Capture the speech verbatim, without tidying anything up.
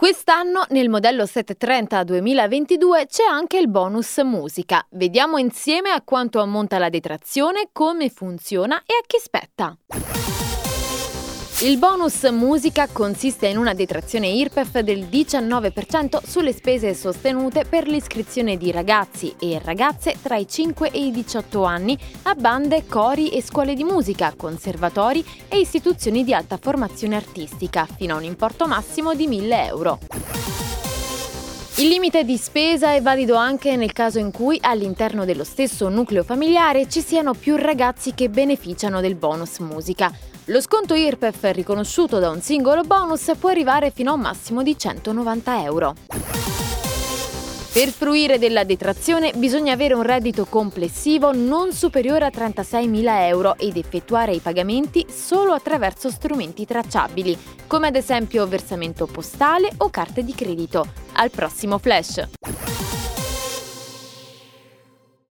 Quest'anno nel modello settecentotrenta duemilaventidue c'è anche il bonus musica. Vediamo insieme a quanto ammonta la detrazione, come funziona e a chi spetta. Il bonus musica consiste in una detrazione IRPEF del diciannove per cento sulle spese sostenute per l'iscrizione di ragazzi e ragazze tra i cinque e i diciotto anni a bande, cori e scuole di musica, conservatori e istituzioni di alta formazione artistica, fino a un importo massimo di mille euro. Il limite di spesa è valido anche nel caso in cui all'interno dello stesso nucleo familiare ci siano più ragazzi che beneficiano del bonus musica. Lo sconto IRPEF riconosciuto da un singolo bonus può arrivare fino a un massimo di centonovanta euro. Per fruire della detrazione bisogna avere un reddito complessivo non superiore a trentaseimila euro ed effettuare i pagamenti solo attraverso strumenti tracciabili, come ad esempio versamento postale o carte di credito. Al prossimo flash!